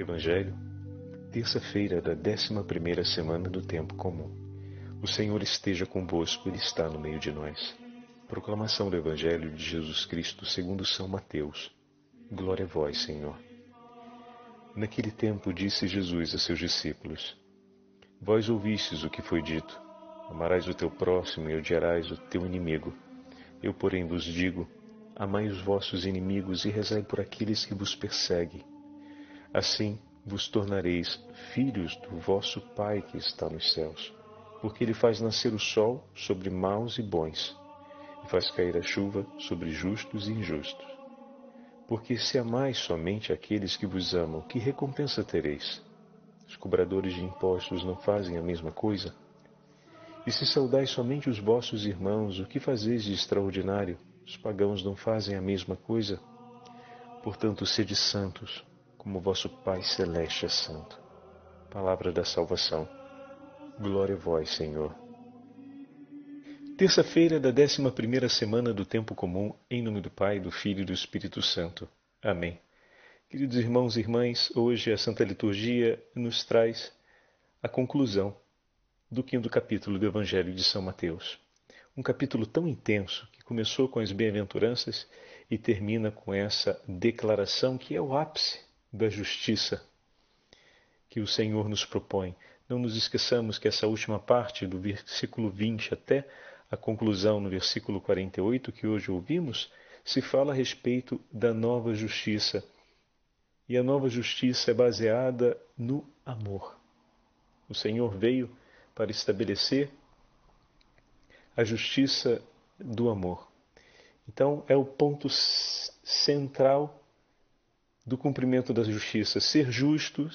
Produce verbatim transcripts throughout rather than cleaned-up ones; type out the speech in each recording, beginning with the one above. Evangelho, terça-feira da décima primeira semana do tempo comum. O Senhor esteja convosco, Ele está no meio de nós. Proclamação do Evangelho de Jesus Cristo segundo São Mateus. Glória a vós, Senhor. Naquele tempo disse Jesus a seus discípulos: Vós ouvistes o que foi dito, amarás o teu próximo e odiarás o teu inimigo. Eu, porém, vos digo, amai os vossos inimigos e rezai por aqueles que vos perseguem. Assim vos tornareis filhos do vosso Pai que está nos céus, porque Ele faz nascer o sol sobre maus e bons, e faz cair a chuva sobre justos e injustos. Porque se amais somente aqueles que vos amam, que recompensa tereis? Os cobradores de impostos não fazem a mesma coisa? E se saudais somente os vossos irmãos, o que fazeis de extraordinário? Os pagãos não fazem a mesma coisa? Portanto, sede santos, como vosso Pai Celeste é santo. Palavra da salvação. Glória a vós, Senhor. Terça-feira da décima primeira semana do tempo comum, em nome do Pai, do Filho e do Espírito Santo. Amém. Queridos irmãos e irmãs, hoje a Santa Liturgia nos traz a conclusão do quinto capítulo do Evangelho de São Mateus. Um capítulo tão intenso que começou com as bem-aventuranças e termina com essa declaração que é o ápice da justiça que o Senhor nos propõe. Não nos esqueçamos que essa última parte do versículo vinte até a conclusão no versículo quarenta e oito que hoje ouvimos, se fala a respeito da nova justiça. E a nova justiça é baseada no amor. O Senhor veio para estabelecer a justiça do amor. Então é o ponto central do cumprimento da justiça. Ser justo,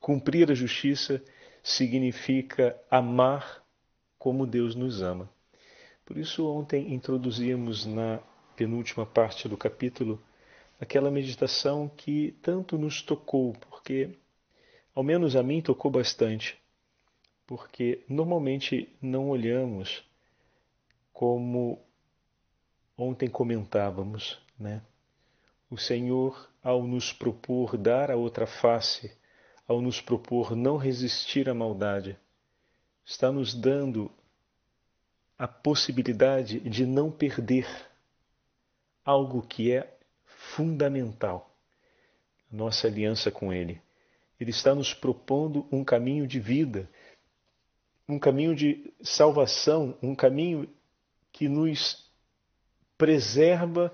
cumprir a justiça, significa amar como Deus nos ama. Por isso, ontem introduzimos na penúltima parte do capítulo aquela meditação que tanto nos tocou, porque, ao menos a mim, tocou bastante, porque normalmente não olhamos como ontem comentávamos, né? O Senhor, ao nos propor dar a outra face, ao nos propor não resistir à maldade, está nos dando a possibilidade de não perder algo que é fundamental, nossa aliança com Ele. Ele está nos propondo um caminho de vida, um caminho de salvação, um caminho que nos preserva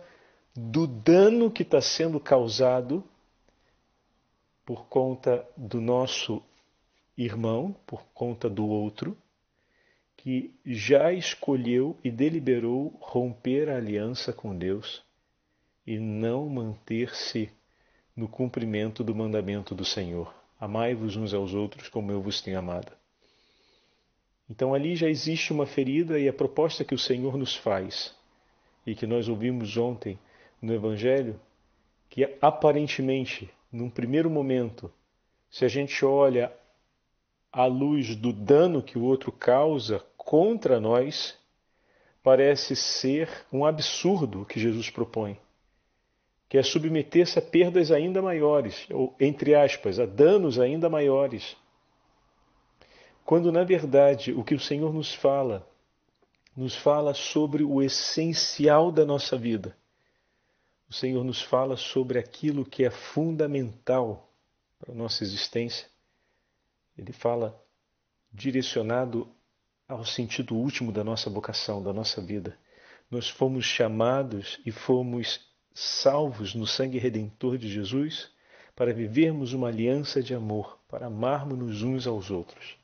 do dano que está sendo causado por conta do nosso irmão, por conta do outro, que já escolheu e deliberou romper a aliança com Deus e não manter-se no cumprimento do mandamento do Senhor. Amai-vos uns aos outros como eu vos tenho amado. Então ali já existe uma ferida, e a proposta que o Senhor nos faz e que nós ouvimos ontem no Evangelho, que aparentemente, num primeiro momento, se a gente olha à luz do dano que o outro causa contra nós, parece ser um absurdo o que Jesus propõe, que é submeter-se a perdas ainda maiores, ou, entre aspas, a danos ainda maiores. Quando, na verdade, o que o Senhor nos fala, nos fala sobre o essencial da nossa vida. O Senhor nos fala sobre aquilo que é fundamental para a nossa existência. Ele fala direcionado ao sentido último da nossa vocação, da nossa vida. Nós fomos chamados e fomos salvos no sangue redentor de Jesus para vivermos uma aliança de amor, para amarmos-nos uns aos outros.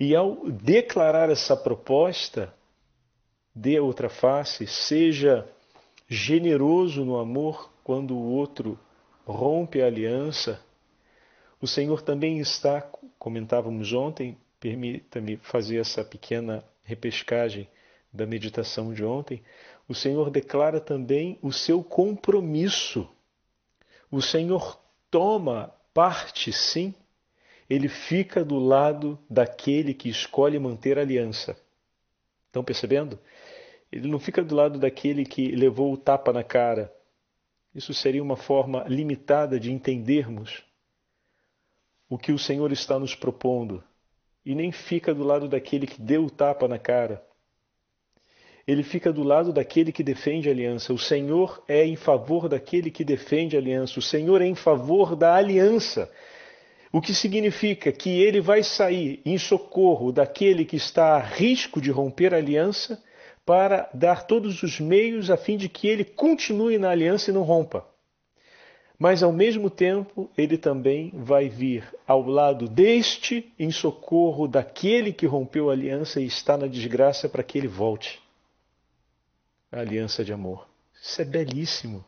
E ao declarar essa proposta, dê a outra face, seja generoso no amor quando o outro rompe a aliança, o Senhor também está, comentávamos ontem, permita-me fazer essa pequena repescagem da meditação de ontem, o Senhor declara também o seu compromisso. O Senhor toma parte, sim, Ele fica do lado daquele que escolhe manter a aliança. Estão percebendo? Ele não fica do lado daquele que levou o tapa na cara. Isso seria uma forma limitada de entendermos o que o Senhor está nos propondo e nem fica do lado daquele que deu o tapa na cara. Ele fica do lado daquele que defende a aliança. O Senhor é em favor daquele que defende a aliança. O Senhor é em favor da aliança. O que significa que ele vai sair em socorro daquele que está a risco de romper a aliança para dar todos os meios a fim de que ele continue na aliança e não rompa. Mas, ao mesmo tempo, ele também vai vir ao lado deste em socorro daquele que rompeu a aliança e está na desgraça para que ele volte. A aliança de amor. Isso é belíssimo.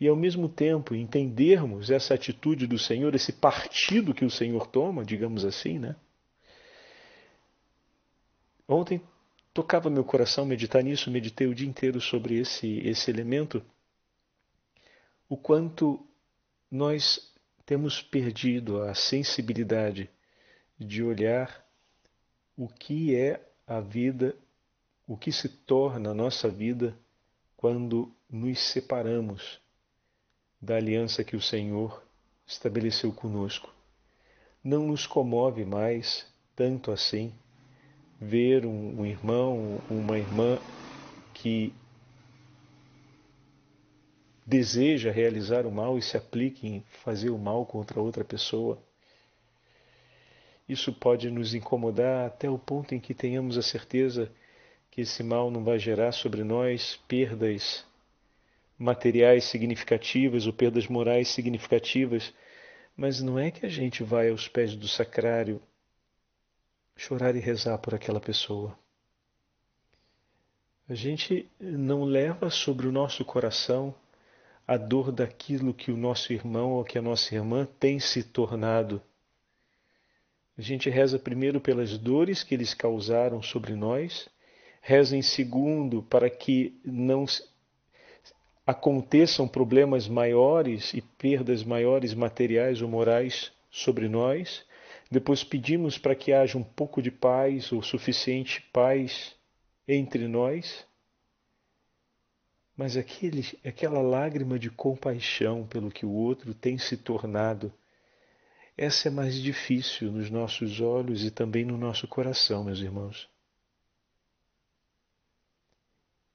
E, ao mesmo tempo, entendermos essa atitude do Senhor, esse partido que o Senhor toma, digamos assim, né? Ontem tocava meu coração meditar nisso, meditei o dia inteiro sobre esse, esse elemento. O quanto nós temos perdido a sensibilidade de olhar o que é a vida, o que se torna a nossa vida quando nos separamos da aliança que o Senhor estabeleceu conosco. Não nos comove mais tanto assim ver um, um irmão, uma irmã que deseja realizar o mal e se aplique em fazer o mal contra outra pessoa. Isso pode nos incomodar até o ponto em que tenhamos a certeza que esse mal não vai gerar sobre nós perdas materiais significativas ou perdas morais significativas, mas não é que a gente vai aos pés do sacrário chorar e rezar por aquela pessoa. A gente não leva sobre o nosso coração a dor daquilo que o nosso irmão ou que a nossa irmã tem se tornado. A gente reza primeiro pelas dores que eles causaram sobre nós, reza em segundo para que não aconteçam problemas maiores e perdas maiores materiais ou morais sobre nós, depois pedimos para que haja um pouco de paz ou suficiente paz entre nós. Mas aquele, aquela lágrima de compaixão pelo que o outro tem se tornado, essa é mais difícil nos nossos olhos e também no nosso coração, meus irmãos.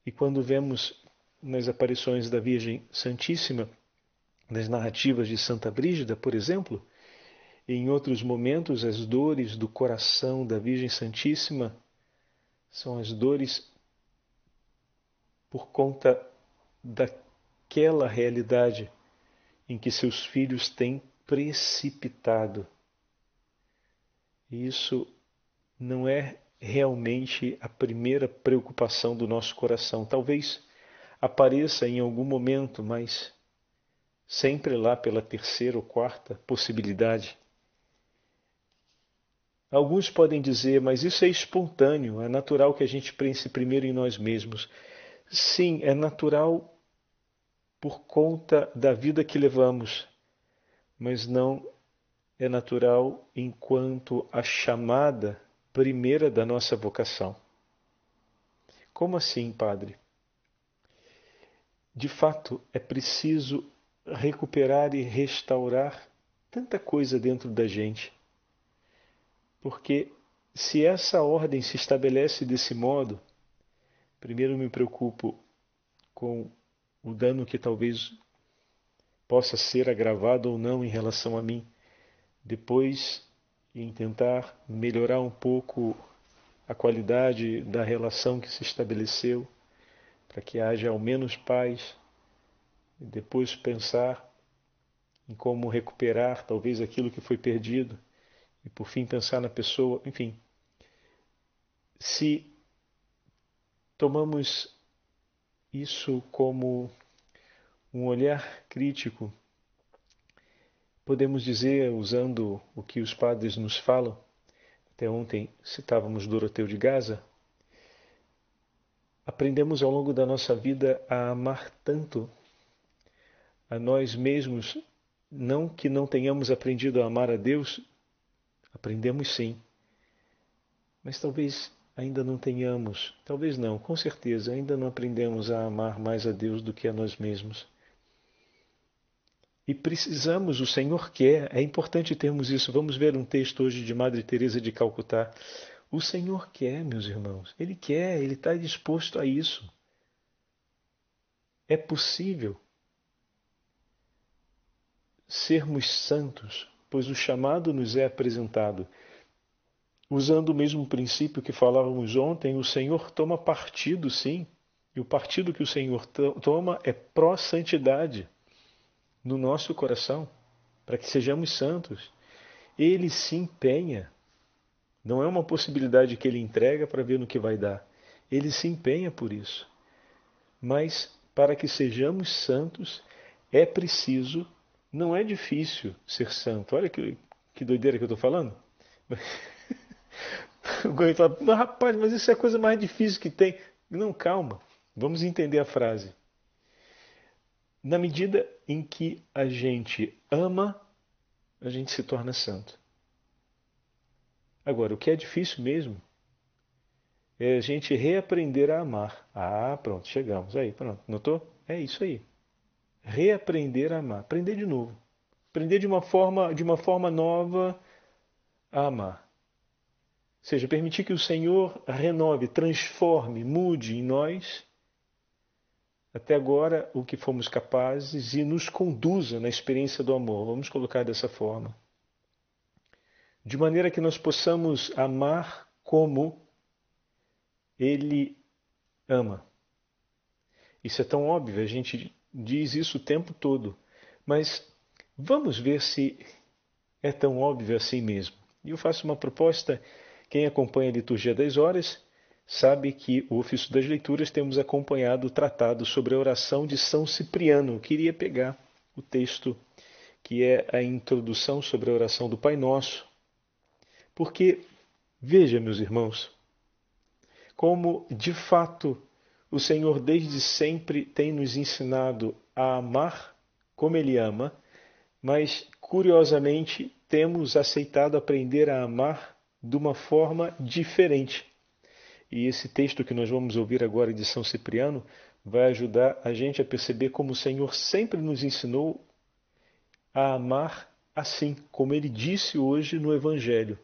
E quando vemos nas aparições da Virgem Santíssima, nas narrativas de Santa Brígida, por exemplo, em outros momentos as dores do coração da Virgem Santíssima são as dores por conta daquela realidade em que seus filhos têm precipitado. E isso não é realmente a primeira preocupação do nosso coração. Talvez apareça em algum momento, mas sempre lá pela terceira ou quarta possibilidade. Alguns podem dizer, mas isso é espontâneo, é natural que a gente pense primeiro em nós mesmos. Sim, é natural por conta da vida que levamos, mas não é natural enquanto a chamada primeira da nossa vocação. Como assim, Padre? De fato, é preciso recuperar e restaurar tanta coisa dentro da gente, porque se essa ordem se estabelece desse modo, primeiro me preocupo com o dano que talvez possa ser agravado ou não em relação a mim. Depois, em tentar melhorar um pouco a qualidade da relação que se estabeleceu, para que haja ao menos paz. E depois pensar em como recuperar talvez aquilo que foi perdido. E por fim pensar na pessoa, enfim. Se tomamos isso como um olhar crítico, podemos dizer, usando o que os padres nos falam, até ontem citávamos Doroteu de Gaza, aprendemos ao longo da nossa vida a amar tanto a nós mesmos, não que não tenhamos aprendido a amar a Deus, aprendemos sim, mas talvez ainda não tenhamos, talvez não, com certeza, ainda não aprendemos a amar mais a Deus do que a nós mesmos. E precisamos, o Senhor quer, é importante termos isso. Vamos ver um texto hoje de Madre Teresa de Calcutá. O Senhor quer, meus irmãos, Ele quer, Ele está disposto a isso. É possível sermos santos, pois o chamado nos é apresentado. Usando o mesmo princípio que falávamos ontem, o Senhor toma partido, sim, e o partido que o Senhor toma é pró-santidade no nosso coração, para que sejamos santos. Ele se empenha, não é uma possibilidade que Ele entrega para ver no que vai dar. Ele se empenha por isso. Mas para que sejamos santos é preciso, não é difícil ser santo. Olha que, que doideira que eu estou falando. Fala, mas, rapaz, mas isso é a coisa mais difícil que tem. Não, calma, vamos entender a frase. Na medida em que a gente ama, a gente se torna santo. Agora, o que é difícil mesmo é a gente reaprender a amar. Ah, pronto, chegamos aí, pronto, notou? É isso aí. Reaprender a amar, aprender de novo. Aprender de uma forma, de uma forma nova a amar. Ou seja, permitir que o Senhor renove, transforme, mude em nós até agora o que fomos capazes e nos conduza na experiência do amor. Vamos colocar dessa forma. De maneira que nós possamos amar como Ele ama. Isso é tão óbvio, a gente diz isso o tempo todo. Mas vamos ver se é tão óbvio assim mesmo. E eu faço uma proposta. Quem acompanha a Liturgia das Horas sabe que o Ofício das Leituras temos acompanhado o tratado sobre a oração de São Cipriano. Eu queria pegar o texto que é a introdução sobre a oração do Pai Nosso. Porque, veja, meus irmãos, como de fato o Senhor desde sempre tem nos ensinado a amar como Ele ama, mas curiosamente temos aceitado aprender a amar de uma forma diferente. E esse texto que nós vamos ouvir agora de São Cipriano vai ajudar a gente a perceber como o Senhor sempre nos ensinou a amar assim, como Ele disse hoje no Evangelho.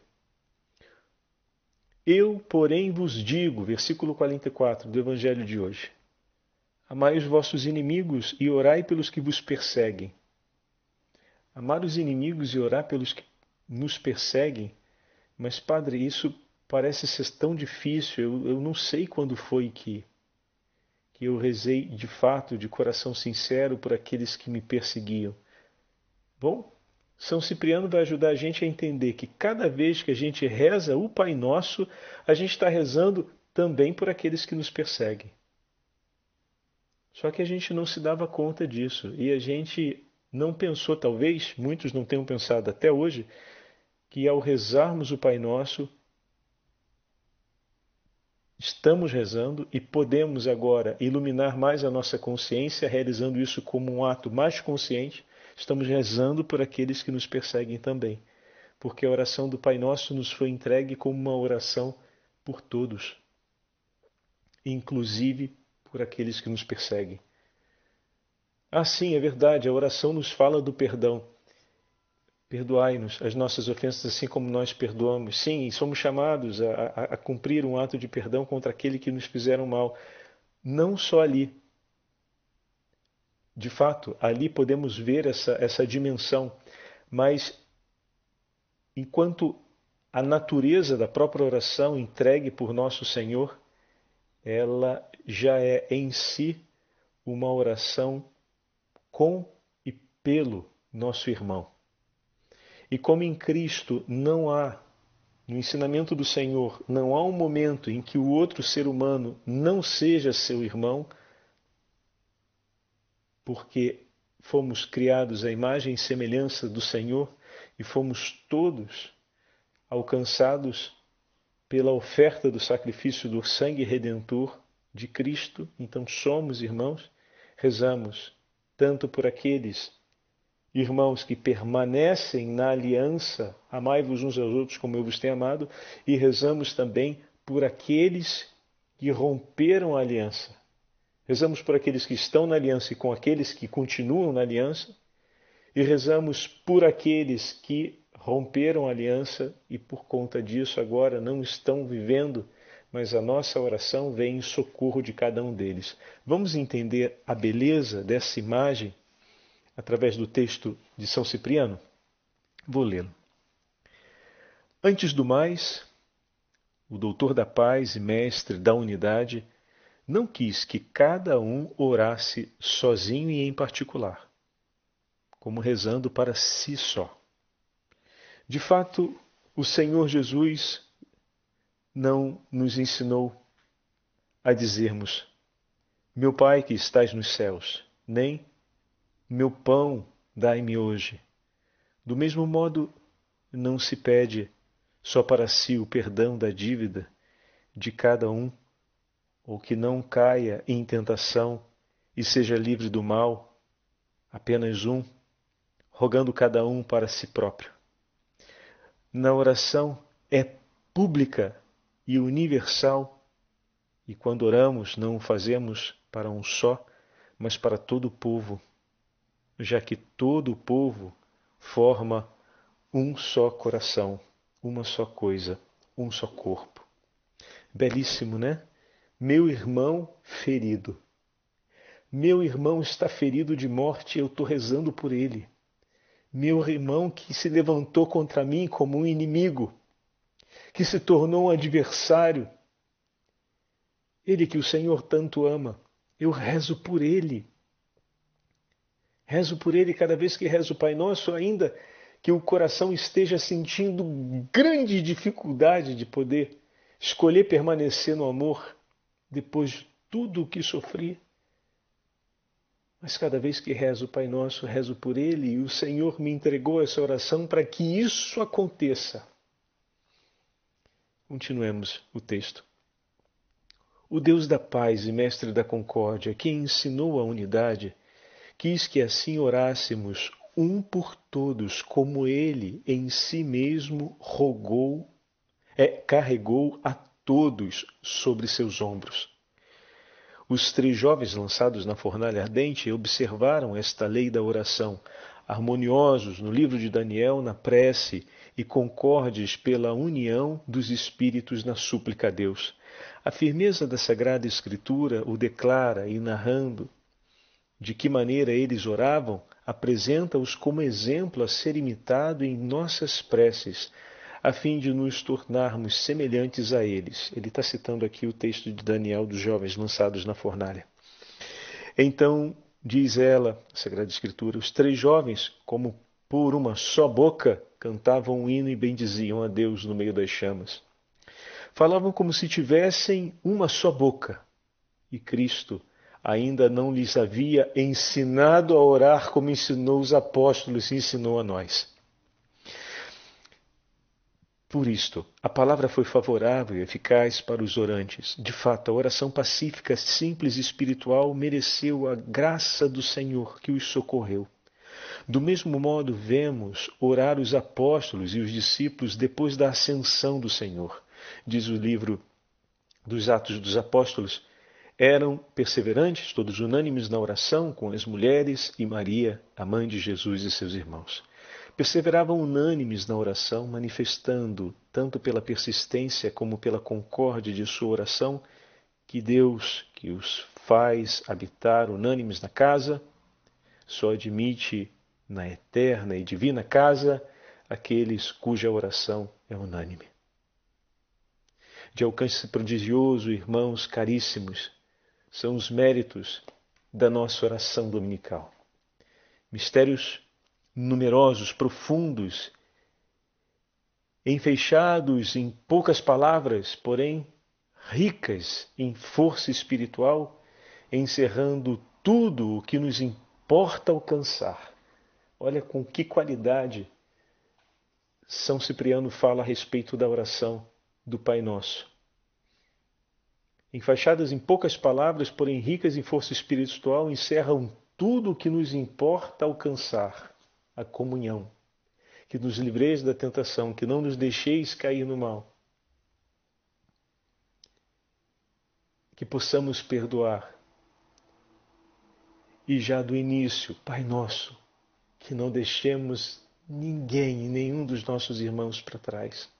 Eu, porém, vos digo, versículo quarenta e quatro do Evangelho de hoje, amai os vossos inimigos e orai pelos que vos perseguem. Amar os inimigos e orar pelos que nos perseguem. Mas, padre, isso parece ser tão difícil, eu, eu não sei quando foi que, que eu rezei de fato, de coração sincero, por aqueles que me perseguiam. Bom, São Cipriano vai ajudar a gente a entender que cada vez que a gente reza o Pai Nosso, a gente está rezando também por aqueles que nos perseguem. Só que a gente não se dava conta disso, e a gente não pensou, talvez, muitos não tenham pensado até hoje, que ao rezarmos o Pai Nosso, estamos rezando e podemos agora iluminar mais a nossa consciência, realizando isso como um ato mais consciente, estamos rezando por aqueles que nos perseguem também, porque a oração do Pai Nosso nos foi entregue como uma oração por todos, inclusive por aqueles que nos perseguem. Ah, sim, é verdade, a oração nos fala do perdão. Perdoai-nos as nossas ofensas assim como nós perdoamos. Sim, somos chamados a, a, a cumprir um ato de perdão contra aquele que nos fizeram mal. Não só ali. De fato, ali podemos ver essa, essa dimensão. Mas, enquanto a natureza da própria oração entregue por nosso Senhor, ela já é em si uma oração com e pelo nosso irmão. E como em Cristo não há, no ensinamento do Senhor, não há um momento em que o outro ser humano não seja seu irmão, porque fomos criados à imagem e semelhança do Senhor e fomos todos alcançados pela oferta do sacrifício do sangue redentor de Cristo, então somos irmãos, rezamos tanto por aqueles irmãos que permanecem na aliança, amai-vos uns aos outros como eu vos tenho amado, e rezamos também por aqueles que romperam a aliança. Rezamos por aqueles que estão na aliança e com aqueles que continuam na aliança, e rezamos por aqueles que romperam a aliança e por conta disso agora não estão vivendo, mas a nossa oração vem em socorro de cada um deles. Vamos entender a beleza dessa imagem através do texto de São Cipriano? Vou lê-lo. Antes do mais, o doutor da paz e mestre da unidade não quis que cada um orasse sozinho e em particular, como rezando para si só. De fato, o Senhor Jesus não nos ensinou a dizermos: meu Pai que estás nos céus, nem meu pão dai-me hoje. Do mesmo modo, não se pede só para si o perdão da dívida de cada um, ou que não caia em tentação e seja livre do mal, apenas um, rogando cada um para si próprio. Na oração é pública e universal, e quando oramos não o fazemos para um só, mas para todo o povo, já que todo o povo forma um só coração, uma só coisa, um só corpo. Belíssimo, né? Meu irmão ferido. Meu irmão está ferido de morte, eu estou rezando por ele. Meu irmão que se levantou contra mim como um inimigo, que se tornou um adversário. Ele que o Senhor tanto ama, eu rezo por ele. Rezo por ele cada vez que rezo o Pai Nosso, ainda que o coração esteja sentindo grande dificuldade de poder escolher permanecer no amor depois de tudo o que sofri. Mas cada vez que rezo o Pai Nosso, rezo por ele, e o Senhor me entregou essa oração para que isso aconteça. Continuemos o texto. O Deus da paz e mestre da concórdia, quem ensinou a unidade, quis que assim orássemos um por todos, como ele em si mesmo rogou, é, carregou a todos sobre seus ombros. Os três jovens lançados na fornalha ardente observaram esta lei da oração, harmoniosos no livro de Daniel na prece e concordes pela união dos espíritos na súplica a Deus. A firmeza da Sagrada Escritura o declara e, narrando de que maneira eles oravam, apresenta-os como exemplo a ser imitado em nossas preces, a fim de nos tornarmos semelhantes a eles. Ele está citando aqui o texto de Daniel dos jovens lançados na fornalha. Então, diz ela, a Sagrada Escritura, os três jovens, como por uma só boca, cantavam um hino e bendiziam a Deus no meio das chamas. Falavam como se tivessem uma só boca, e Cristo ainda não lhes havia ensinado a orar como ensinou os apóstolos e ensinou a nós. Por isto, a palavra foi favorável e eficaz para os orantes. De fato, a oração pacífica, simples e espiritual mereceu a graça do Senhor que os socorreu. Do mesmo modo, vemos orar os apóstolos e os discípulos depois da ascensão do Senhor. Diz o livro dos Atos dos Apóstolos: eram perseverantes, todos unânimes na oração, com as mulheres e Maria, a mãe de Jesus e seus irmãos. Perseveravam unânimes na oração, manifestando, tanto pela persistência como pela concórdia de sua oração, que Deus, que os faz habitar unânimes na casa, só admite na eterna e divina casa aqueles cuja oração é unânime. De alcance prodigioso, irmãos caríssimos, são os méritos da nossa oração dominical. Mistérios numerosos, profundos, enfeixados em poucas palavras, porém ricas em força espiritual, encerrando tudo o que nos importa alcançar. Olha com que qualidade São Cipriano fala a respeito da oração do Pai Nosso. Enfaixadas em poucas palavras, porém ricas em força espiritual, encerram tudo o que nos importa alcançar, a comunhão. Que nos livreis da tentação, que não nos deixeis cair no mal. Que possamos perdoar. E já do início, Pai Nosso, que não deixemos ninguém, nenhum dos nossos irmãos para trás.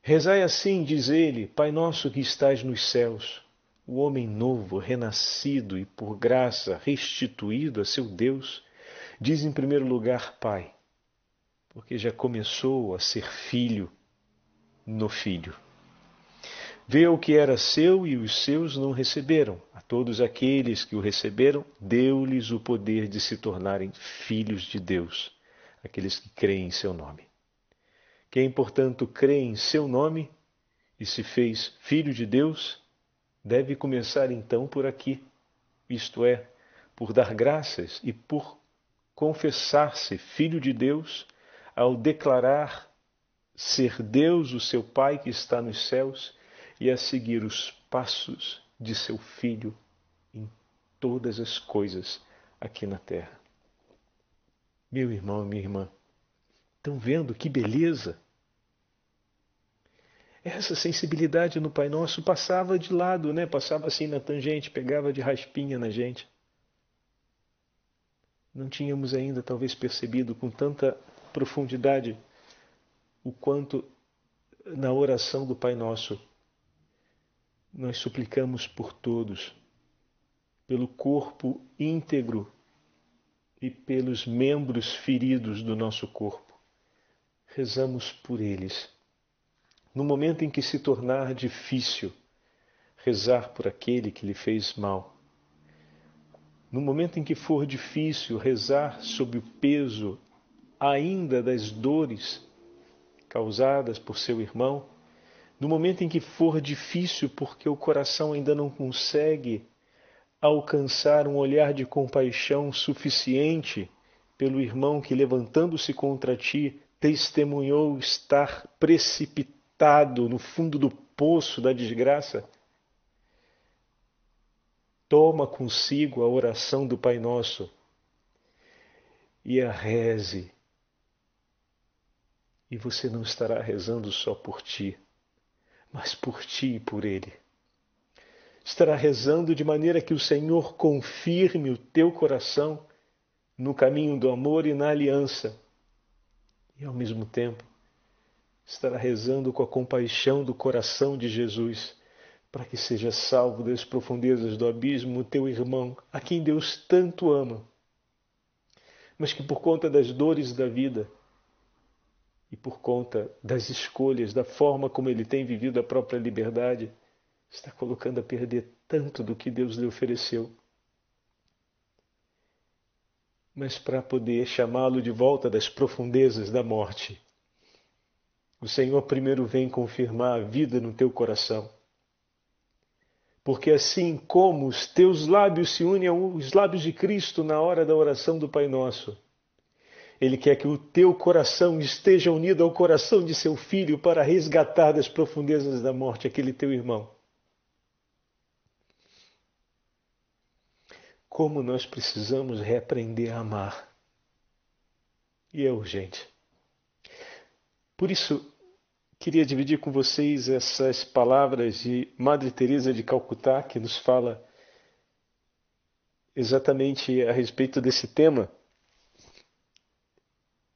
Rezai assim, diz ele, Pai nosso que estás nos céus, o homem novo, renascido e por graça restituído a seu Deus, diz em primeiro lugar Pai, porque já começou a ser filho no Filho. Vê o que era seu e os seus não receberam. A todos aqueles que o receberam, deu-lhes o poder de se tornarem filhos de Deus, aqueles que creem em seu nome. Quem, portanto, crê em seu nome e se fez filho de Deus, deve começar então por aqui, isto é, por dar graças e por confessar-se filho de Deus ao declarar ser Deus o seu Pai que está nos céus, e a seguir os passos de seu Filho em todas as coisas aqui na terra. Meu irmão e minha irmã, estão vendo que beleza? Essa sensibilidade no Pai Nosso passava de lado, né? Passava assim na tangente, pegava de raspinha na gente. Não tínhamos ainda talvez percebido com tanta profundidade o quanto na oração do Pai Nosso nós suplicamos por todos, pelo corpo íntegro e pelos membros feridos do nosso corpo. Rezamos por eles. No momento em que se tornar difícil rezar por aquele que lhe fez mal, no momento em que for difícil rezar sob o peso ainda das dores causadas por seu irmão, no momento em que for difícil porque o coração ainda não consegue alcançar um olhar de compaixão suficiente pelo irmão que, levantando-se contra ti, testemunhou estar precipitado no fundo do poço da desgraça, toma consigo a oração do Pai Nosso e a reze. E você não estará rezando só por ti, mas por ti e por ele. Estará rezando de maneira que o Senhor confirme o teu coração no caminho do amor e na aliança. E ao mesmo tempo, estará rezando com a compaixão do coração de Jesus, para que seja salvo das profundezas do abismo o teu irmão, a quem Deus tanto ama, mas que por conta das dores da vida, e por conta das escolhas, da forma como ele tem vivido a própria liberdade, está colocando a perder tanto do que Deus lhe ofereceu. Mas para poder chamá-lo de volta das profundezas da morte, o Senhor primeiro vem confirmar a vida no teu coração. Porque assim como os teus lábios se unem aos lábios de Cristo na hora da oração do Pai Nosso, ele quer que o teu coração esteja unido ao coração de seu Filho para resgatar das profundezas da morte aquele teu irmão. Como nós precisamos reaprender a amar. E é urgente. Por isso, queria dividir com vocês essas palavras de Madre Teresa de Calcutá, que nos fala exatamente a respeito desse tema.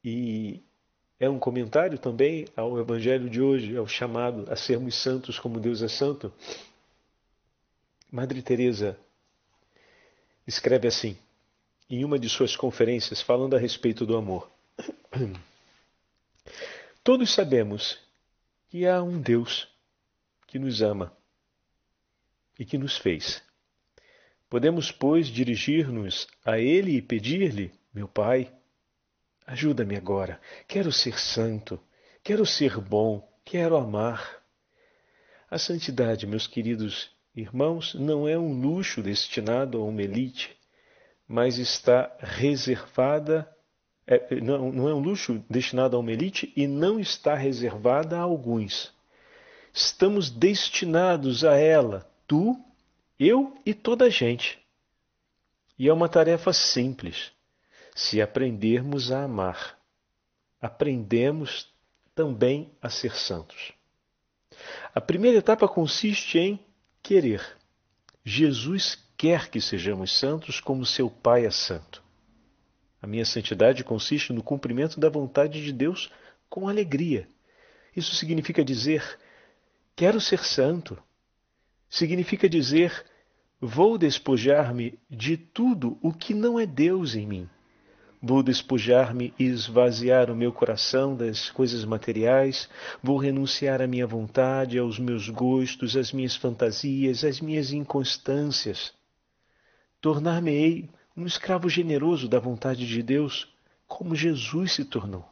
E é um comentário também ao Evangelho de hoje, ao chamado a sermos santos como Deus é santo. Madre Teresa escreve assim, em uma de suas conferências, falando a respeito do amor. Todos sabemos que há um Deus que nos ama e que nos fez. Podemos, pois, dirigir-nos a Ele e pedir-lhe, meu Pai, ajuda-me agora, quero ser santo, quero ser bom, quero amar. A santidade, meus queridos irmãos, não é um luxo destinado a uma elite, mas está reservada, é, não, não é um luxo destinado a uma elite e não está reservada a alguns. Estamos destinados a ela, tu, eu e toda a gente. E é uma tarefa simples. Se aprendermos a amar, aprendemos também a ser santos. A primeira etapa consiste em querer. Jesus quer que sejamos santos como seu Pai é santo. A minha santidade consiste no cumprimento da vontade de Deus com alegria. Isso significa dizer, quero ser santo. Significa dizer, vou despojar-me de tudo o que não é Deus em mim. Vou despojar-me e esvaziar o meu coração das coisas materiais, vou renunciar à minha vontade, aos meus gostos, às minhas fantasias, às minhas inconstâncias. Tornar-me-ei um escravo generoso da vontade de Deus, como Jesus se tornou.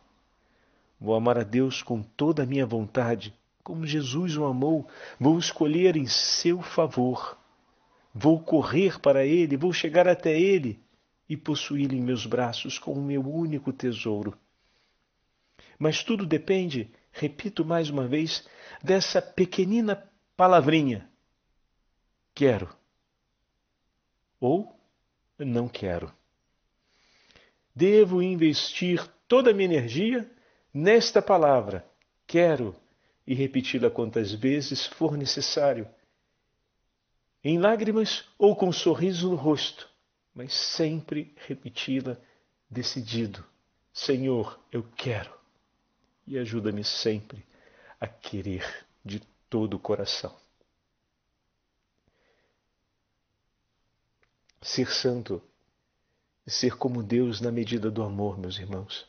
Vou amar a Deus com toda a minha vontade, como Jesus o amou, vou escolher em seu favor. Vou correr para Ele, vou chegar até Ele e possuí-lo em meus braços como o meu único tesouro. Mas tudo depende, repito mais uma vez, dessa pequenina palavrinha. Quero. Ou não quero. Devo investir toda a minha energia nesta palavra, quero, e repeti-la quantas vezes for necessário. Em lágrimas ou com um sorriso no rosto, mas sempre repeti-la decidido. Senhor, eu quero, e ajuda-me sempre a querer de todo o coração. Ser santo, ser como Deus na medida do amor, meus irmãos.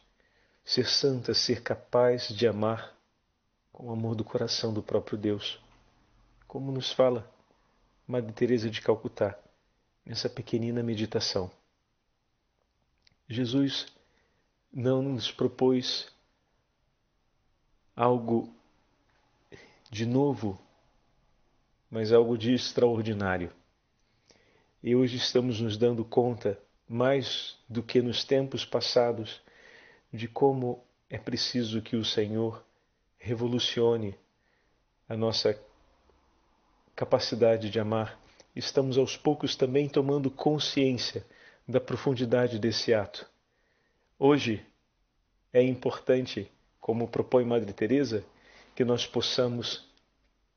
Ser santo é ser capaz de amar com o amor do coração do próprio Deus. Como nos fala Madre Teresa de Calcutá, nessa pequenina meditação. Jesus não nos propôs algo de novo, mas algo de extraordinário. E hoje estamos nos dando conta, mais do que nos tempos passados, de como é preciso que o Senhor revolucione a nossa capacidade de amar. Estamos aos poucos também tomando consciência da profundidade desse ato. Hoje é importante, como propõe Madre Teresa, que nós possamos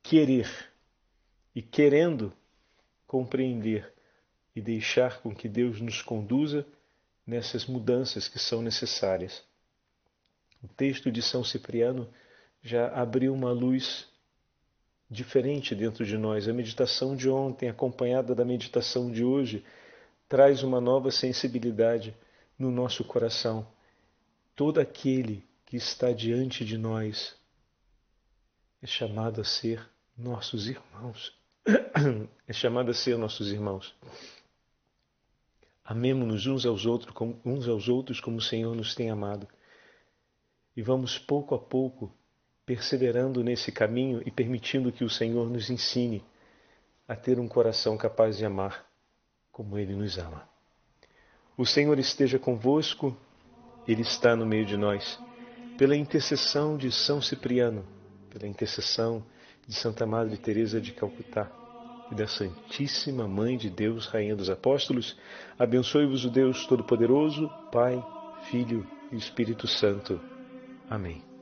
querer e, querendo, compreender e deixar com que Deus nos conduza nessas mudanças que são necessárias. O texto de São Cipriano já abriu uma luz diferente dentro de nós. A meditação de ontem, acompanhada da meditação de hoje, traz uma nova sensibilidade no nosso coração. Todo aquele que está diante de nós é chamado a ser nossos irmãos. É chamado a ser nossos irmãos. Amemo-nos uns aos outros, como, uns aos outros como o Senhor nos tem amado. E vamos pouco a pouco perseverando nesse caminho e permitindo que o Senhor nos ensine a ter um coração capaz de amar como Ele nos ama. O Senhor esteja convosco, Ele está no meio de nós. Pela intercessão de São Cipriano, pela intercessão de Santa Madre Teresa de Calcutá e da Santíssima Mãe de Deus, Rainha dos Apóstolos, abençoe-vos o Deus Todo-Poderoso, Pai, Filho e Espírito Santo. Amém.